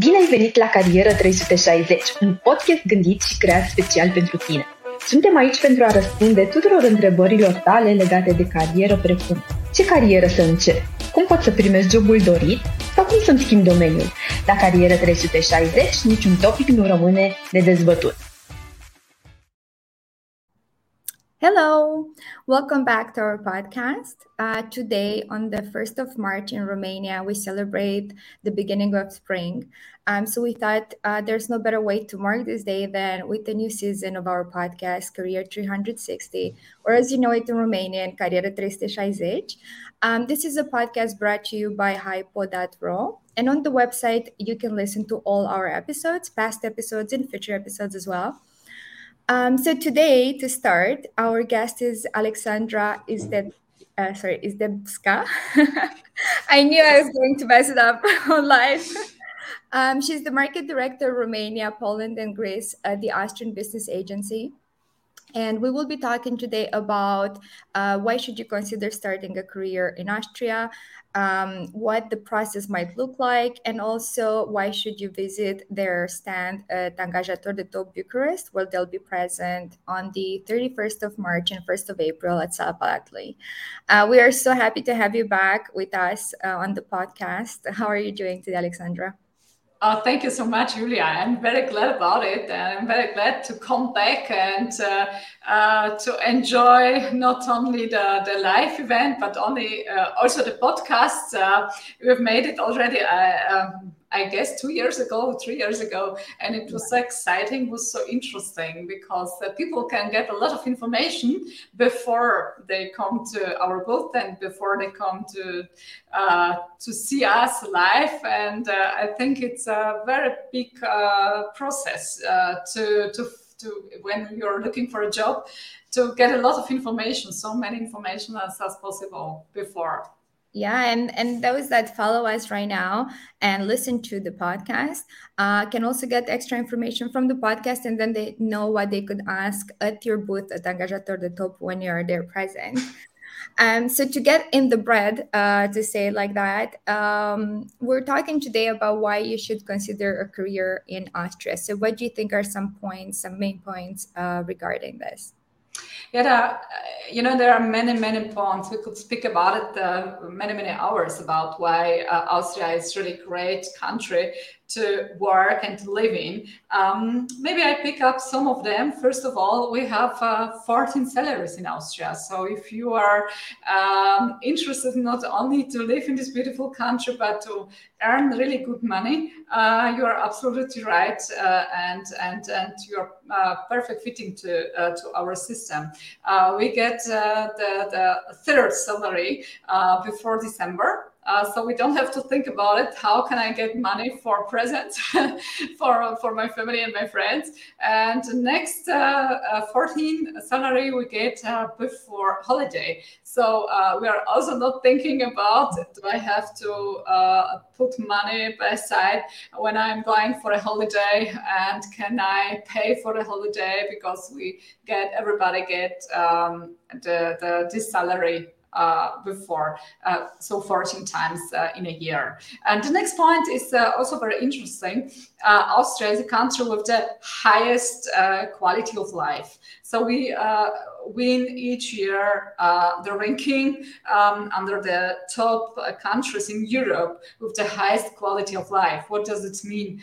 Bine ai venit la Carieră 360, un podcast gândit și creat special pentru tine. Suntem aici pentru a răspunde tuturor întrebărilor tale legate de carieră, precum ce carieră să încep, cum poți să primești jobul dorit sau cum să-mi schimbi domeniul. La Carieră 360 niciun topic nu rămâne nedezbătut. Hello, welcome back to our podcast. Today, on the 1st of March in Romania, we celebrate the beginning of spring. So we thought there's no better way to mark this day than with the new season of our podcast, Career 360, or as you know it in Romanian, Carieră 360. This is a podcast brought to you by Hypo.ro. And on the website, you can listen to all our episodes, past episodes and future episodes as well. So today, to start, our guest is Aleksandra Izdebska. I knew I was going to mess it up on live. She's the market director of Romania, Poland, and Greece at the Austrian Business Agency. And we will be talking today about why should you consider starting a career in Austria, what the process might look like, and also why should you visit their stand at Angajator de Top Bucharest, where they'll be present on the 31st of March and 1st of April at Sala Palatului. We are so happy to have you back with us on the podcast. How are you doing today, Aleksandra? Oh, thank you so much, Julia. I'm very glad about it. And I'm very glad to come back and to enjoy not only the live event, but only also the podcasts. We've made it already, I guess, 3 years ago. And it was so exciting, was so interesting, because people can get a lot of information before they come to our booth and before they come to see us live. And I think it's a very big process to when you're looking for a job, to get a lot of information, so many information as possible before. Yeah, and those that follow us right now and listen to the podcast can also get extra information from the podcast, and then they know what they could ask at your booth at Angajator de Top when you're there present. So to get in the bread, to say it like that, we're talking today about why you should consider a career in Austria. So what do you think are some main points regarding this? Yeah, there are many points. We could speak about it many hours about why Austria is really great country to work and to live in. Maybe I pick up some of them. First of all, we have 14 salaries in Austria. So if you are interested not only to live in this beautiful country, but to earn really good money, you are absolutely right. And you're perfect fitting to our system. We get the third salary before December. So we don't have to think about it. How can I get money for presents for my family and my friends? And next 14 salary we get before holiday. So we are also not thinking about, do I have to put money aside when I'm going for a holiday, and can I pay for the holiday, because everybody get this salary before, so 14 times in a year. And the next point is also very interesting. Austria is a country with the highest quality of life. So we win each year the ranking under the top countries in Europe with the highest quality of life. What does it mean?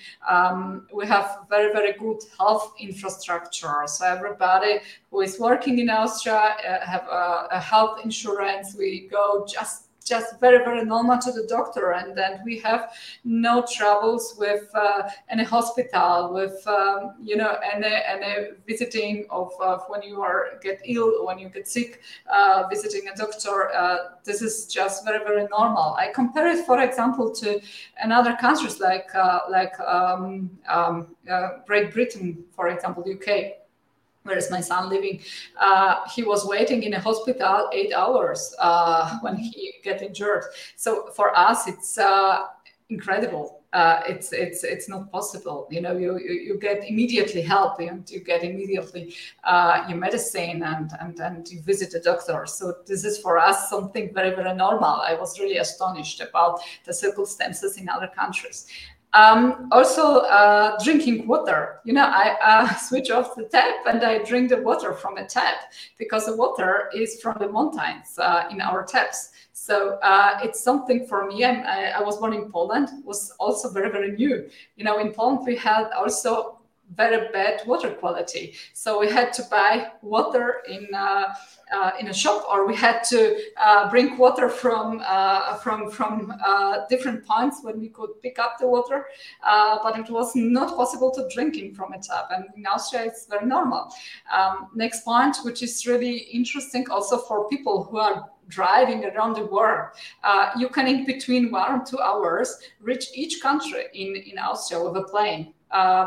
We have very, very good health infrastructure. So everybody who is working in Austria have a health insurance. We go just very, very normal to the doctor, and then we have no troubles with any hospital, with any visiting of when you are get ill, when you get sick, visiting a doctor. This is just very, very normal. I compare it, for example, to another countries like Great Britain, for example, UK. Where is my son living? He was waiting in a hospital 8 hours when he got injured. So for us, it's incredible. It's not possible. You get immediately help, and you get immediately your medicine, and you visit a doctor. So this is for us something very, very normal. I was really astonished about the circumstances in other countries. Also, drinking water. You know, I switch off the tap and I drink the water from a tap because the water is from the mountains in our taps. So it's something for me. I was born in Poland. It was also very, very new. You know, in Poland we had also very bad water quality. So we had to buy water in a shop, or we had to bring water from different points when we could pick up the water. But it was not possible to drinking from a tap. And in Austria, it's very normal. Next point, which is really interesting also for people who are driving around the world. You can, in between 1 or 2 hours, reach each country in Austria with a plane.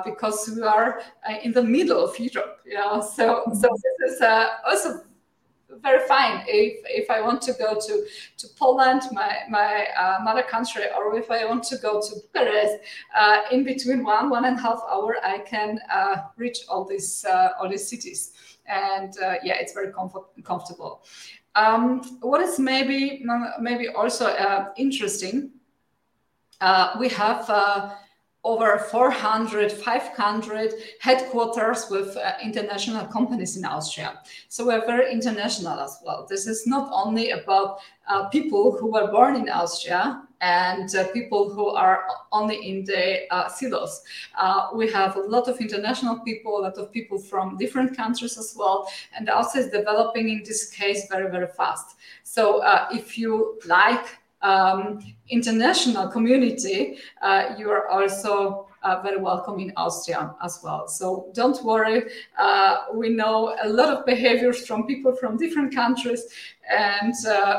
Because we are in the middle of Europe, you know, so this is also very fine. If I want to go to Poland, my mother country, or if I want to go to Bucharest, in between 1.5 hours, I can reach all these cities, and it's very comfortable. What is maybe also interesting? We have. Over 400, 500 headquarters with international companies in Austria. So we're very international as well. This is not only about people who were born in Austria and people who are only in the silos. We have a lot of international people, a lot of people from different countries as well. And Austria is developing in this case very, very fast. So if you like international community, you are also very welcome in Austria as well. So don't worry, we know a lot of behaviors from people from different countries, and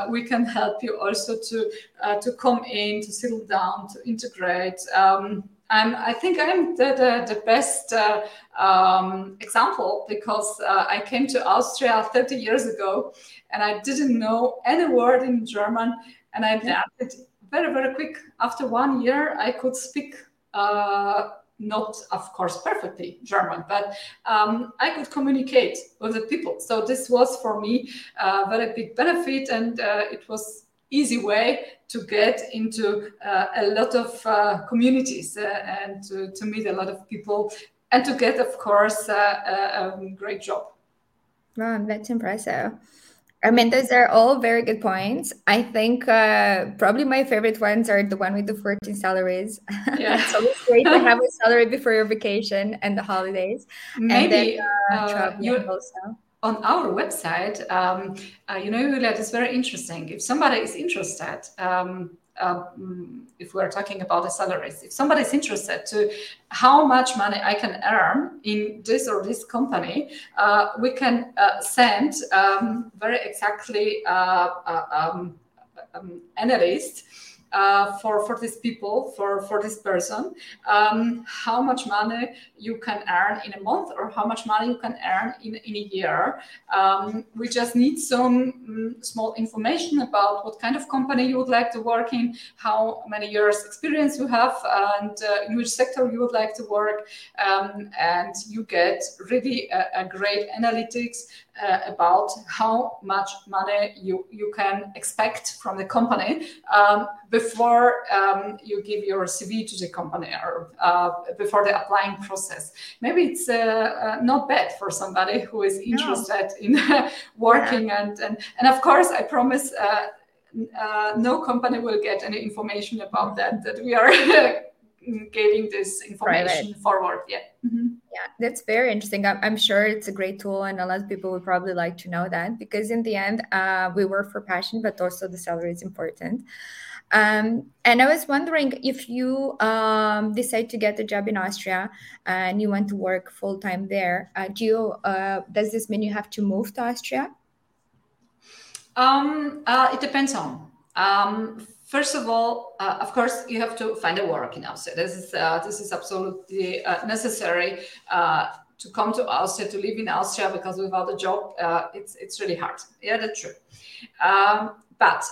we can help you also to come in, to settle down, to integrate. I think I'm the best example, because I came to Austria 30 years ago and I didn't know any word in German. And I learned it very, very quick. After 1 year, I could speak, not, of course, perfectly German, but I could communicate with the people. So this was for me a very big benefit, and it was easy way to get into a lot of communities and to meet a lot of people and to get, of course, a great job. Wow, that's impressive. I mean, those are all very good points. I think probably my favorite ones are the one with the 14 salaries. Yeah. It's always great to have a salary before your vacation and the holidays. Maybe travel also. On our website, Julia, it's very interesting. If somebody is interested, if we're talking about the salaries, if somebody's interested to how much money I can earn in this or this company, we can send very exactly analyst for these people, for this person, how much money you can earn in a month or how much money you can earn in a year. We just need some small information about what kind of company you would like to work in, how many years experience you have, and in which sector you would like to work. And you get really a great analytics about how much money you can expect from the company before you give your CV to the company, or before the applying process. Maybe it's not bad for somebody who is interested in working. Yeah. And of course, I promise no company will get any information about that we are giving this information forward. Yeah. Mm-hmm. Yeah, that's very interesting. I'm sure it's a great tool, and a lot of people would probably like to know that, because in the end, we work for passion, but also the salary is important. And I was wondering, if you decide to get a job in Austria and you want to work full time there, does this mean you have to move to Austria? It depends on. First of all, of course, you have to find a work in Austria. This is absolutely necessary to come to Austria, to live in Austria, because without a job, it's really hard. Yeah, that's true. But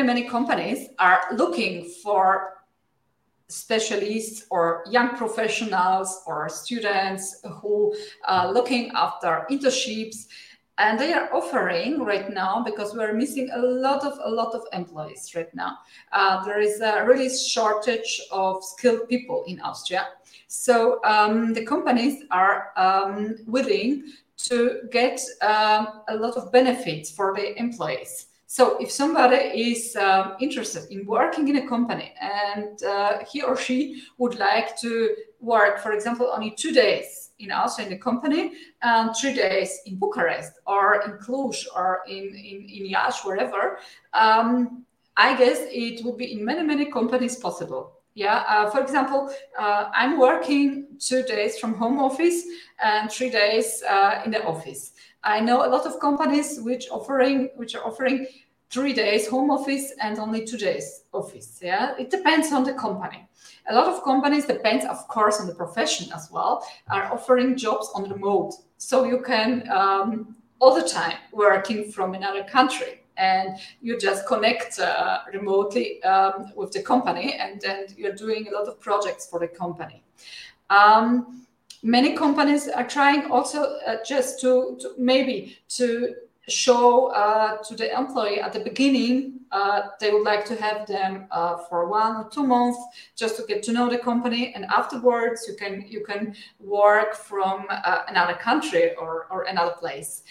many companies are looking for specialists or young professionals or students who are looking after internships. And they are offering right now, because we're missing a lot of employees right now. There is a really shortage of skilled people in Austria. So the companies are willing to get a lot of benefits for the employees. So if somebody is interested in working in a company and he or she would like to work, for example, only 2 days in Austria in the company and 3 days in Bucharest or in Cluj or in Iași, wherever, I guess it would be in many, many companies possible. Yeah. For example, I'm working 2 days from home office and 3 days in the office. I know a lot of companies which are offering 3 days home office and only 2 days office. Yeah. It depends on the company. A lot of companies, depends of course on the profession as well, are offering jobs on remote. So you can all the time working from another country. And you just connect remotely with the company, and then you're doing a lot of projects for the company. Many companies are trying also just to show to the employee at the beginning, they would like to have them for 1 or 2 months just to get to know the company, and afterwards you can work from another country or another place.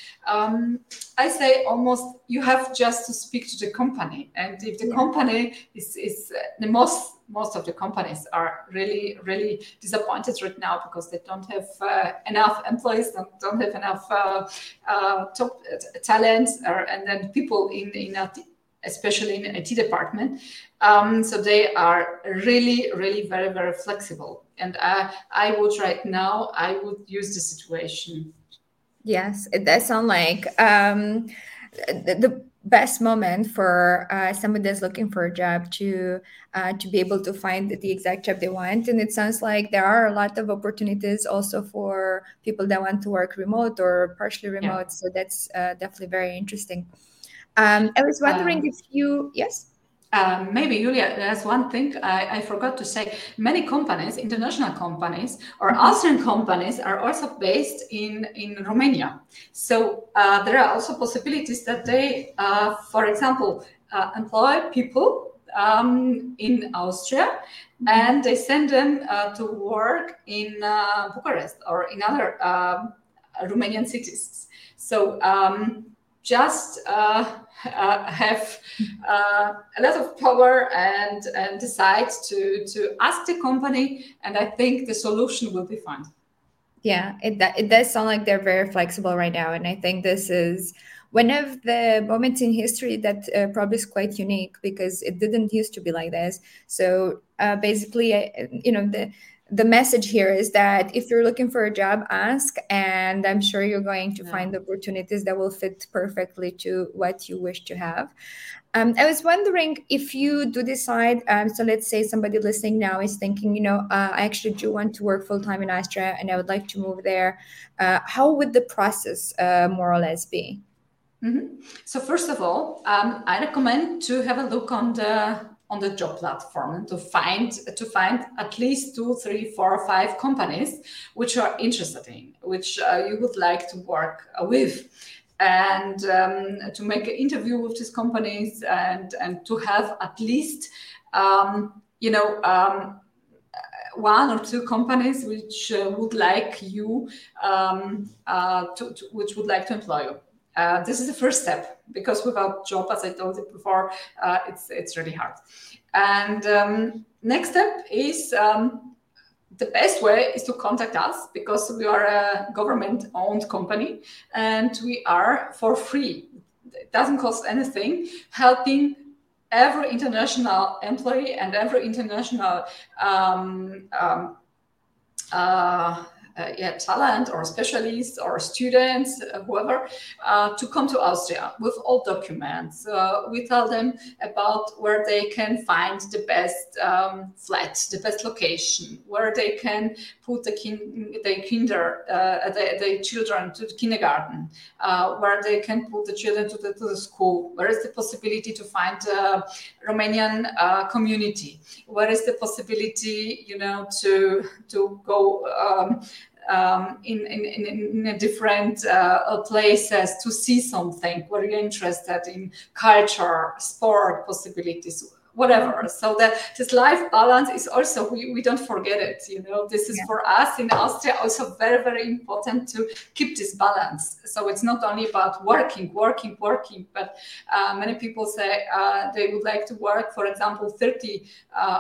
I say almost you have just to speak to the company, and if the company is the most of the companies are really, really disappointed right now because they don't have enough employees, don't have enough top talent, and then people in IT, especially in the IT department. So they are really, really very, very flexible. And I would use the situation. Yes, it does sound like the best moment for somebody that's looking for a job to be able to find the exact job they want. And it sounds like there are a lot of opportunities also for people that want to work remote or partially remote. Yeah. So that's definitely very interesting. I was wondering if you... Yes? Maybe, Julia, there's one thing I forgot to say. Many companies, international companies or Austrian companies are also based in Romania. So there are also possibilities that they, for example, employ people in Austria and they send them to work in Bucharest or in other Romanian cities. So... just have a lot of power and decide to ask the company, and I think the solution will be found. Yeah, it does sound like they're very flexible right now, and I think this is one of the moments in history that probably is quite unique because it didn't used to be like this. So basically, you know, the message here is that if you're looking for a job, ask, and I'm sure you're going to find opportunities that will fit perfectly to what you wish to have. I was wondering if you do decide, so let's say somebody listening now is thinking, you know, I actually do want to work full-time in Austria and I would like to move there. How would the process more or less be? Mm-hmm. So first of all, I recommend to have a look on the job platform to find at least 2, 3, 4, 5 companies which you are interested in, which you would like to work with, and to make an interview with these companies and to have at least 1 or 2 companies which would like you which would like to employ you. This is the first step, because without job, as I told you before, it's really hard. And next step is the best way is to contact us, because we are a government-owned company and we are for free. It doesn't cost anything, helping every international employee and every international talent or specialists or students, whoever, to come to Austria with all documents. We tell them about where they can find the best flat, the best location, where they can put the children to the kindergarten, where they can put the children to the school, where is the possibility to find a Romanian community, where is the possibility, you know, to go in different places to see something where you're interested in culture, sport, possibilities, whatever. So that this life balance is also, we don't forget it, you know, this is for us in Austria also very, very important to keep this balance. So it's not only about working, but many people say they would like to work, for example, 30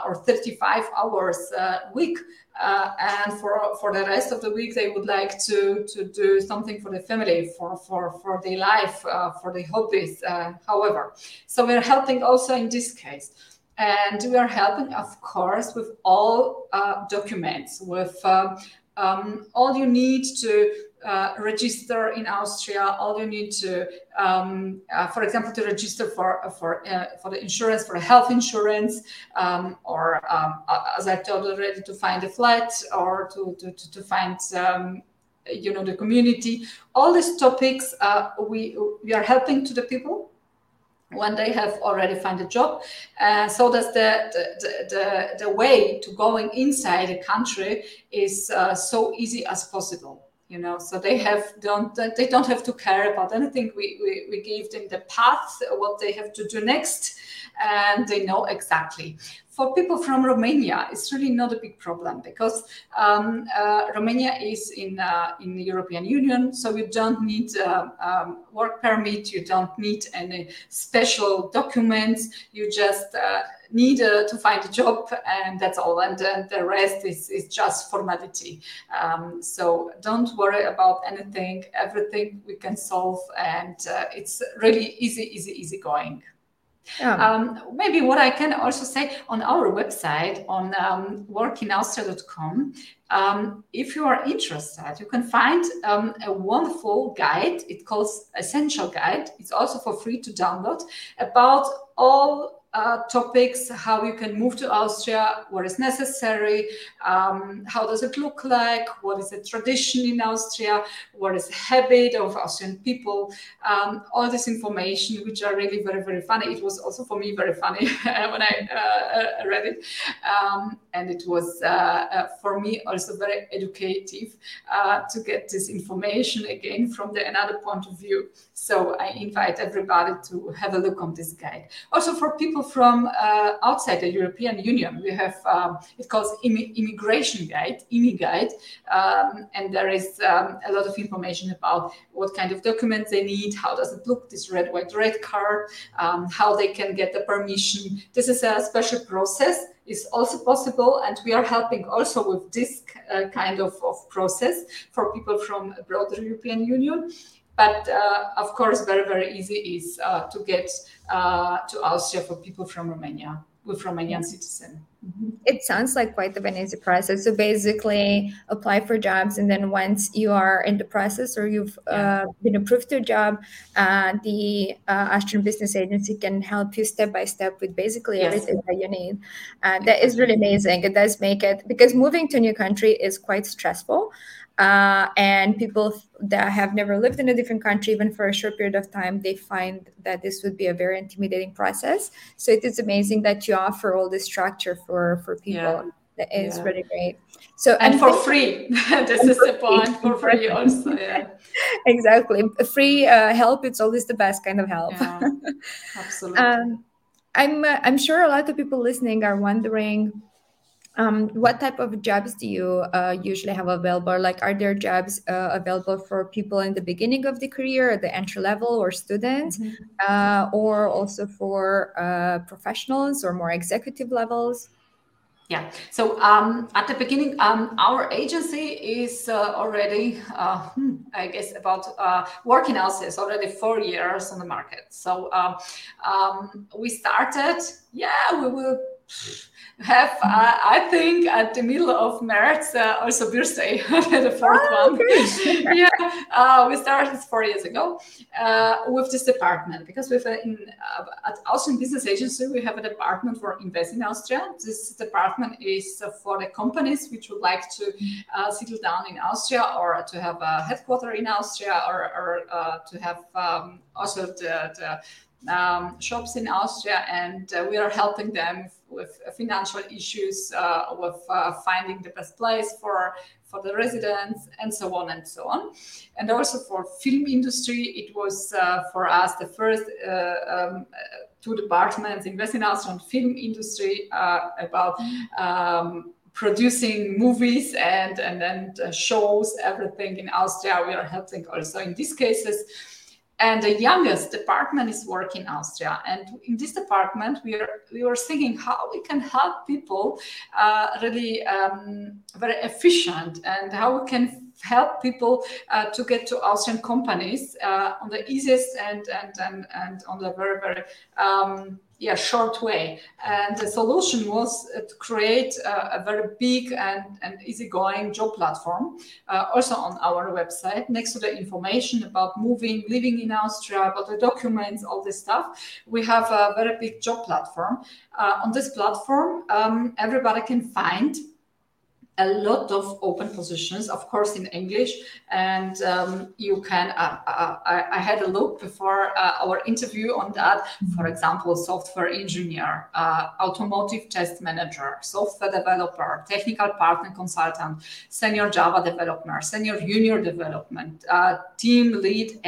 or 35 hours a week. And for the rest of the week, they would like to do something for the family, for their life, for their hobbies, however. So we're helping also in this case. And we are helping, of course, with all documents, with all you need to register in Austria, all you need to, for example, to register for the insurance, for health insurance, or as I told already, to find a flat or to find, you know, the community. All these topics we are helping to the people when they have already found a job. So that's the way to going inside the country is so easy as possible. You know, so they don't have to care about anything. We give them the path, what they have to do next, and they know exactly. For people from Romania, it's really not a big problem because Romania is in the European Union, so you don't need work permit, you don't need any special documents, you just need to find a job, and that's all. And the rest is just formality. So don't worry about anything. Everything we can solve, and it's really easy going. Yeah. Maybe what I can also say on our website, on workinaustria.com, if you are interested, you can find a wonderful guide. It's called Essential Guide. It's also for free to download about all topics, how you can move to Austria, what is necessary, how does it look like, what is the tradition in Austria, what is the habit of Austrian people, all this information, which are really very, very funny. It was also for me very funny when I read it. And it was for me also very educative to get this information again from another point of view. So I invite everybody to have a look on this guide. Also for people from outside the European Union, we have it's called Immigration Guide, IMI Guide, and there is a lot of information about what kind of documents they need, how does it look, this red card, how they can get the permission. This is a special process. Is also possible, and we are helping also with this kind of process for people from abroad the European Union. But of course, very, very easy is to get to Austria for people from Romania, with Romanian citizen. Mm-hmm. It sounds like quite the Venezia process. So basically apply for jobs, and then once you are in the process or you've been approved to a job, the Austrian Business Agency can help you step by step with basically everything that you need. That is really amazing. It does make it, because moving to a new country is quite stressful. And people that have never lived in a different country, even for a short period of time, they find that this would be a very intimidating process. So it is amazing that you offer all this structure for people. Yeah. That is really great. So and for free, this is the point, for free also. Yeah. Exactly, free help. It's always the best kind of help. Yeah, absolutely. I'm sure a lot of people listening are wondering, what type of jobs do you usually have available? Like, are there jobs available for people in the beginning of the career, at the entry level, or students, mm-hmm. Or also for professionals or more executive levels? Yeah. So at the beginning, our agency is already, I guess, about working out is already 4 years on the market. So we started. Yeah, we will have I think at the middle of March also birthday the fourth one. Okay. We started 4 years ago with this department, because we have at Austrian Business Agency we have a department for Invest in Austria. This department is for the companies which would like to settle down in Austria, or to have a headquarters in Austria, or to have also the shops in Austria, and we are helping them with financial issues, with finding the best place for the residents, and so on and so on. And also for film industry, it was for us the first two departments in Western Austria on film industry about producing movies and shows, everything in Austria. We are helping also in these cases. And the youngest department is Work in Austria. And in this department, we were thinking how we can help people really very efficient, and how we can help people to get to Austrian companies on the easiest and on the very, very short way. And the solution was to create a very big and easygoing job platform, also on our website, next to the information about moving, living in Austria, about the documents, all this stuff. We have a very big job platform. On this platform, everybody can find a lot of open positions, of course, in English. And you can, I had a look before our interview on that, for example, software engineer, automotive test manager, software developer, technical partner consultant, senior Java developer, senior junior development, team lead,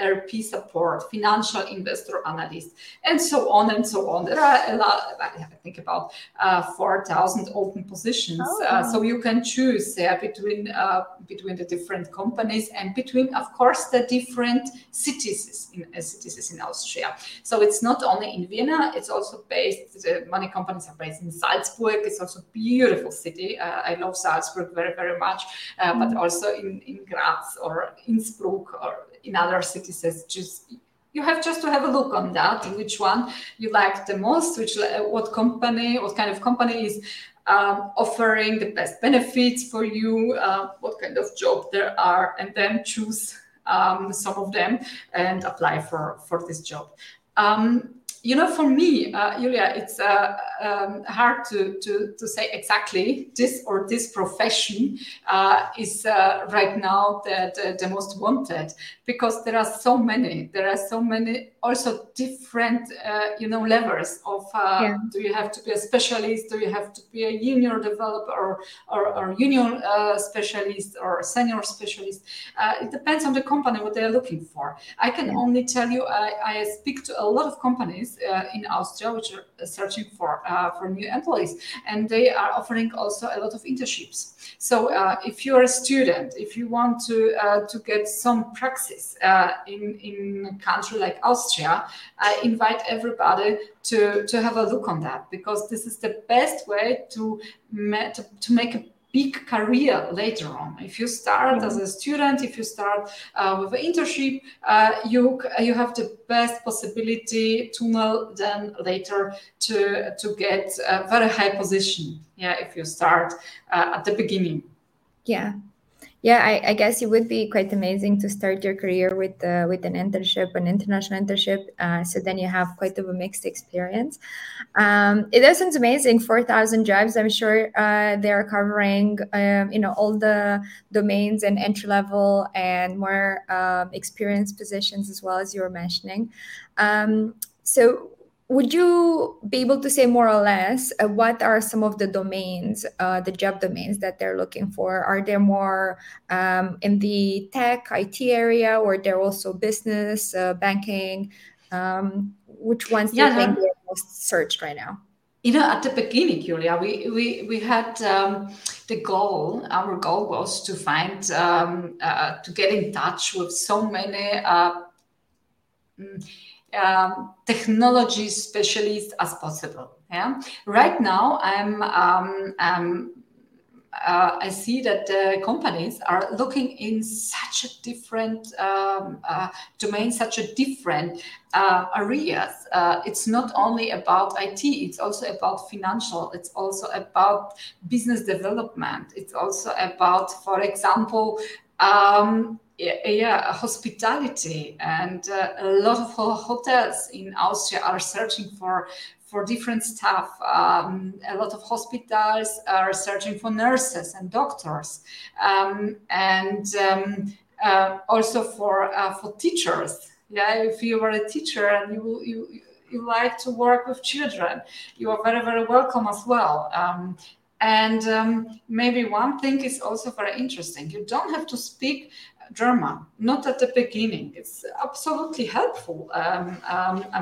ERP support, financial investor analyst, and so on and so on. There are a lot, I think about 4,000 open positions. Oh. So you can choose between the different companies and between, of course, the different cities in Austria. So it's not only in Vienna, it's also based, many companies are based in Salzburg. It's also a beautiful city. I love Salzburg very, very much, but also in Graz or Innsbruck or in other cities. You have just to have a look on that, which one you like the most, what kind of company is offering the best benefits for you, what kind of job there are, and then choose some of them and apply for this job. For me, Julia, it's hard to say exactly this profession is right now the most wanted, because there are so many. There are so many also different, levels of do you have to be a specialist? Do you have to be a junior developer or junior specialist or senior specialist? It depends on the company, what they're looking for. I can only tell you, I speak to a lot of companies in Austria, which are searching for new employees, and they are offering also a lot of internships. So if you are a student, if you want to get some practice in a country like Austria, I invite everybody to have a look on that, because this is the best way to make a big career later on. If you start as a student, if you start with an internship, you have the best possibility to then later to get a very high position. Yeah, if you start at the beginning. Yeah. Yeah, I guess it would be quite amazing to start your career with an international internship. So then you have quite of a mixed experience. It does sound amazing, 4,000 jobs. I'm sure they are covering, all the domains and entry level and more experienced positions, as well as you were mentioning. So would you be able to say more or less what are some of the domains, the job domains that they're looking for? Are there more in the tech, IT area, or they're also business, banking? Which ones do you think they're most searched right now? At the beginning, Julia, we had our goal was to find, to get in touch with so many technology specialist as possible. Yeah. Right now, I see that the companies are looking in such a different domain, such a different areas. It's not only about IT, it's also about financial, it's also about business development, it's also about, for example, hospitality, and a lot of hotels in Austria are searching for different staff. A lot of hospitals are searching for nurses and doctors, also for teachers. Yeah, if you were a teacher and you you like to work with children, you are very, very welcome as well. And maybe one thing is also very interesting. You don't have to speak German, not at the beginning. It's absolutely helpful. I'm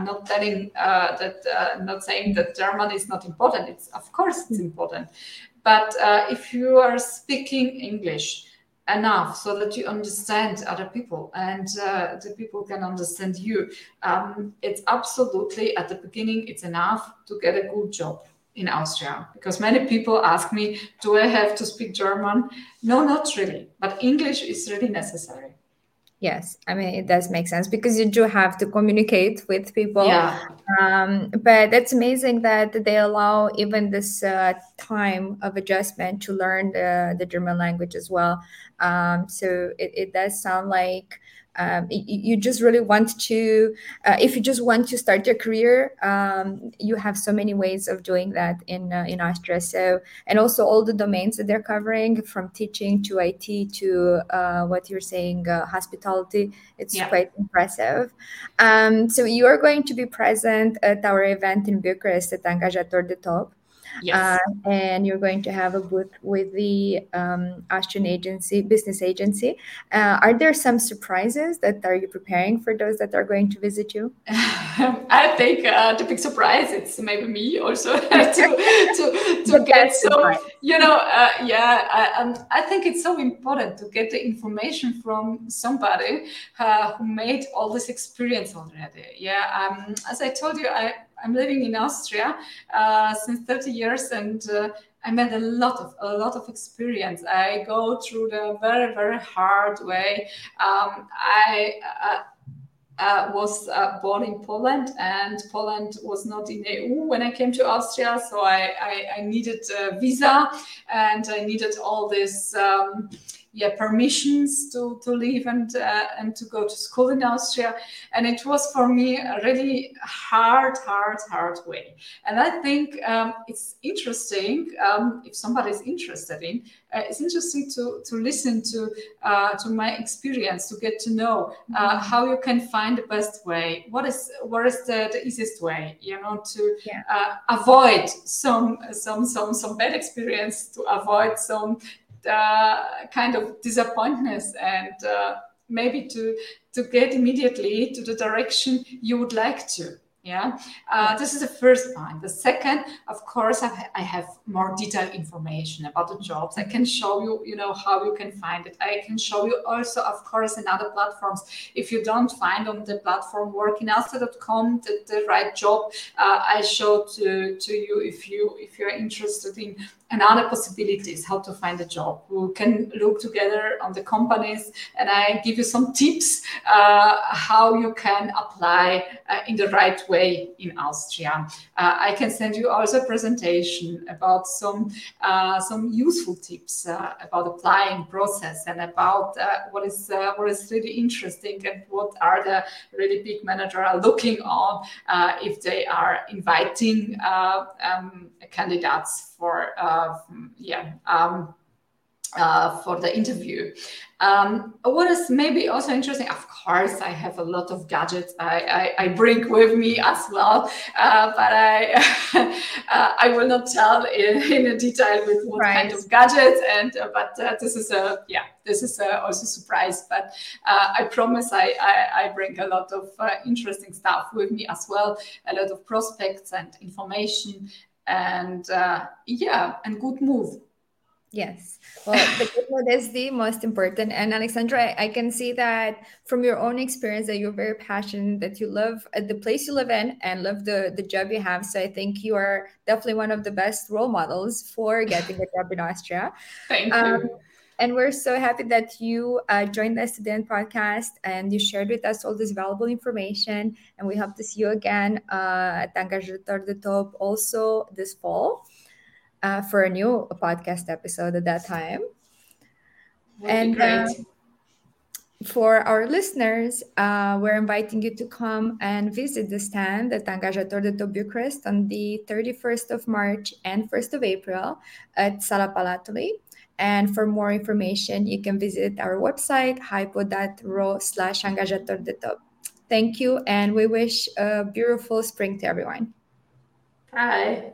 not telling not saying that German is not important. It's of course it's important. But if you are speaking English enough so that you understand other people and the people can understand you, it's absolutely at the beginning, it's enough to get a good job in Austria, because many people ask me, do I have to speak German? No, not really, but English is really necessary. Yes, I mean, it does make sense because you do have to communicate with people. Yeah. But it's amazing that they allow even this time of adjustment to learn the German language as well. So it does sound like you just really want to, if you just want to start your career, you have so many ways of doing that in Austria. So, and also all the domains that they're covering, from teaching to IT to what you're saying, hospitality, it's quite impressive. So you are going to be present at our event in Bucharest at Angajator de Top. Yes. And you're going to have a booth with the Austrian business agency. Are there some surprises that are you preparing for those that are going to visit you? I think the big surprise, it's maybe me also to get some, and I think it's so important to get the information from somebody who made all this experience already. Yeah, as I told you, I'm living in Austria since 30 years, and I made a lot of experience. I go through the very, very hard way. I was born in Poland, and Poland was not in EU when I came to Austria, so I needed a visa, and I needed all this permissions to leave and to go to school in Austria. And it was for me a really hard way. And I think it's interesting, if somebody's interested in, it's interesting to listen to my experience, to get to know how you can find the best way. What is the easiest way, to avoid some bad experience, to avoid some kind of disappointments, and maybe to get immediately to the direction you would like to. This is the first point. The second, of course, I have more detailed information about the jobs. I can show you, how you can find it. I can show you also, of course, in other platforms. If you don't find on the platform workinaustria.com the right job, I show to you if you're interested in another possibility is how to find a job. We can look together on the companies, and I give you some tips how you can apply in the right way in Austria. I can send you also a presentation about some useful tips about applying process and about what is really interesting and what are the really big managers are looking on if they are inviting candidates for the interview. What is maybe also interesting, of course, I have a lot of gadgets I bring with me as well, but I I will not tell in detail with what kind of gadgets. And but this is also a surprise. But I promise I bring a lot of interesting stuff with me as well, a lot of prospects and information. And and good move. Yes. Well, the good move is the most important. And Aleksandra, I can see that from your own experience that you're very passionate, that you love the place you live in and love the job you have. So I think you are definitely one of the best role models for getting a job in Austria. Thank you. And we're so happy that you joined us today on the podcast and you shared with us all this valuable information. And we hope to see you again at Angajator de Top also this fall for a new podcast episode at that time. And for our listeners, we're inviting you to come and visit the stand at Angajator de Top Bucharest on the 31st of March and 1st of April at Sala Palatului. And for more information, you can visit our website, hypo.ro/angajator de top. Thank you, and we wish a beautiful spring to everyone. Bye.